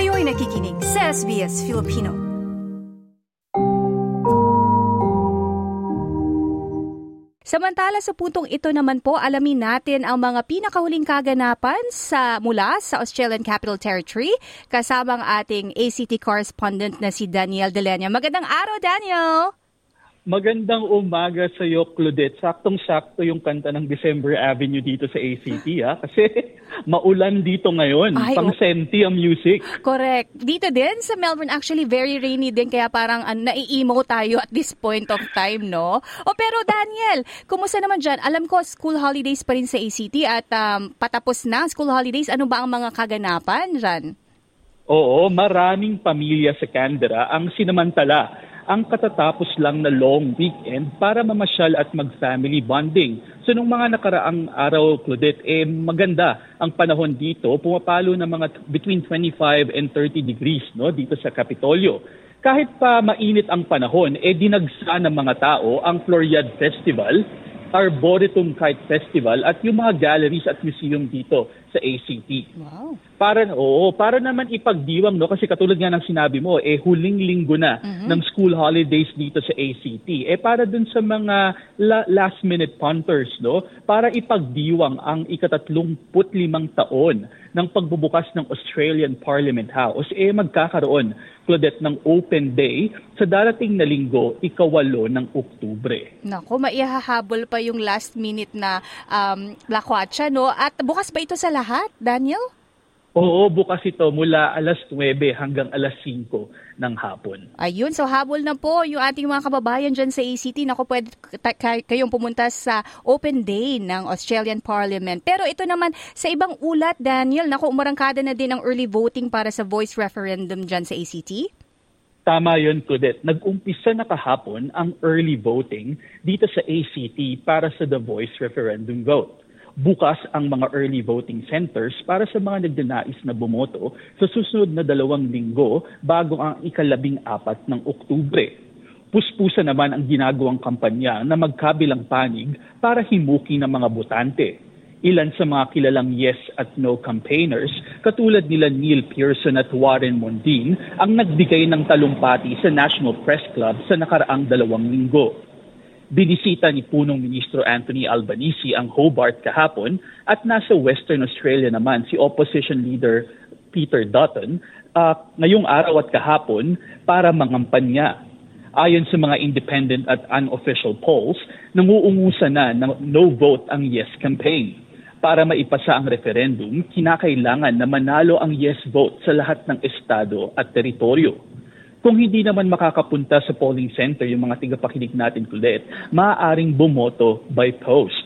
Kayo'y nakikinig sa SBS Filipino. Samantala sa puntong ito naman po, alamin natin ang mga pinakahuling kaganapan mula sa Australian Capital Territory kasama ang ating ACT correspondent na si Daniel Delena. Magandang araw, Daniel! Magandang umaga sa iyo, Claudette. Saktong-sakto yung kanta ng December Avenue dito sa ACT, ha? Kasi maulan dito ngayon. Pang-senti ang music. Correct. Dito din sa Melbourne, actually very rainy din, kaya parang nai-emo tayo at this point of time, no? O pero Daniel, kumusta naman dyan? Alam ko, school holidays pa rin sa ACT at patapos na school holidays. Ano ba ang mga kaganapan dyan? Oo, maraming pamilya sa Canberra ang sinamantala ang katatapos lang na long weekend para mamasyal at mag-family bonding. So nung mga nakaraang araw, Claudette, maganda ang panahon dito. Pumapalo ng mga between 25 and 30 degrees, no, dito sa Kapitolyo. Kahit pa mainit ang panahon, dinagsa ng mga tao ang Floriad Festival, Arboretum Kite Festival at yung mga galleries at museum dito sa ACT. Wow. Para naman ipagdiwang, no, kasi katulad nga ng sinabi mo, huling linggo na ng school holidays dito sa ACT. Para dun sa mga last minute punters, no, para ipagdiwang ang 35 taon ng pagbubukas ng Australian Parliament House, magkakaroon, Claudette, ng open day sa darating na linggo, 8 ng Oktubre. Nako, maihahabol pa yung last minute na lakwatsa, no? At bukas ba ito sa lahat, Daniel? Oo, bukas ito mula alas 9 hanggang alas 5 ng hapon. Ayun, so habol na po yung ating mga kababayan dyan sa ACT. Naku, pwede kayong pumunta sa open day ng Australian Parliament. Pero ito naman, sa ibang ulat, Daniel, naku, umarangkada na din ang early voting para sa voice referendum dyan sa ACT. Tama yun, Claudette. Nag-umpisa na kahapon ang early voting dito sa ACT para sa the voice referendum vote. Bukas ang mga early voting centers para sa mga nagdanais na bumoto sa susunod na 2 linggo bago ang 14 ng Oktubre. Puspusa naman ang ginagawang kampanya na magkabilang panig para himuki ng mga botante. Ilan sa mga kilalang yes at no campaigners, katulad nila Neil Pearson at Warren Mondin, ang nagbigay ng talumpati sa National Press Club sa nakaraang 2 linggo. Binisita ni Punong Ministro Anthony Albanese ang Hobart kahapon at nasa Western Australia naman si Opposition Leader Peter Dutton ngayong araw at kahapon para mangampanya. Ayon sa mga independent at unofficial polls, nanguungusa na ng no vote ang yes campaign. Para maipasa ang referendum, kinakailangan na manalo ang yes vote sa lahat ng estado at teritoryo. Kung hindi naman makakapunta sa polling center yung mga tigapakinig natin, Kulit, maaaring bumoto by post.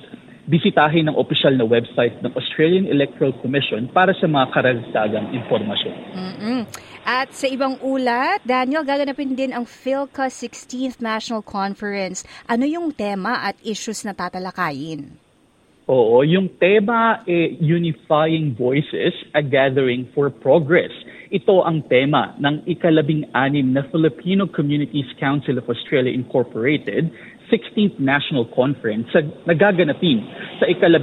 Bisitahin ang opisyal na website ng Australian Electoral Commission para sa mga karagdagang impormasyon. At sa ibang ulat, Daniel, gaganapin din ang Philka 16th National Conference. Ano yung tema at issues na tatalakayin? Oo, yung tema Unifying Voices, A Gathering for Progress. Ito ang tema ng 16 na Filipino Communities Council of Australia Incorporated 16th National Conference na gaganapin sa 14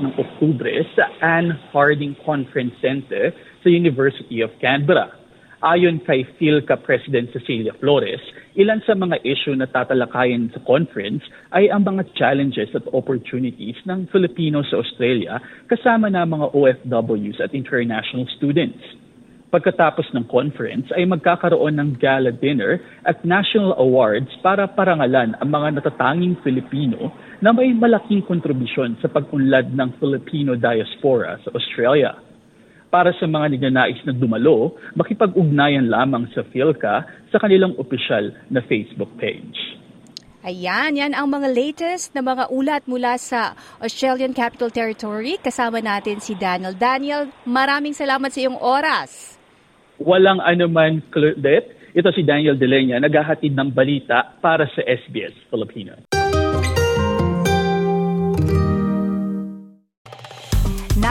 ng Oktubre sa Anne Harding Conference Center sa University of Canberra. Ayon kay Philka President Cecilia Flores, ilan sa mga issue na tatalakayin sa conference ay ang mga challenges at opportunities ng Filipino sa Australia kasama na mga OFWs at international students. Pagkatapos ng conference ay magkakaroon ng gala dinner at national awards para parangalan ang mga natatanging Filipino na may malaking kontribusyon sa pag-unlad ng Filipino diaspora sa Australia. Para sa mga nagnanais na dumalo, makipag-ugnayan lamang sa Philka sa kanilang opisyal na Facebook page. Ayan, yan ang mga latest na mga ulat mula sa Australian Capital Territory. Kasama natin si Daniel. Daniel, maraming salamat sa iyong oras. Walang anuman, Claudette. Ito si Daniel Delena, naghahatid ng balita para sa SBS Filipino.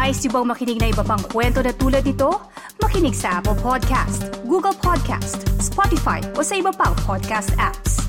Nice yung bang makinig na iba pang kwento na tulad ito? Makinig sa Apple Podcast, Google Podcast, Spotify o sa iba pang podcast apps.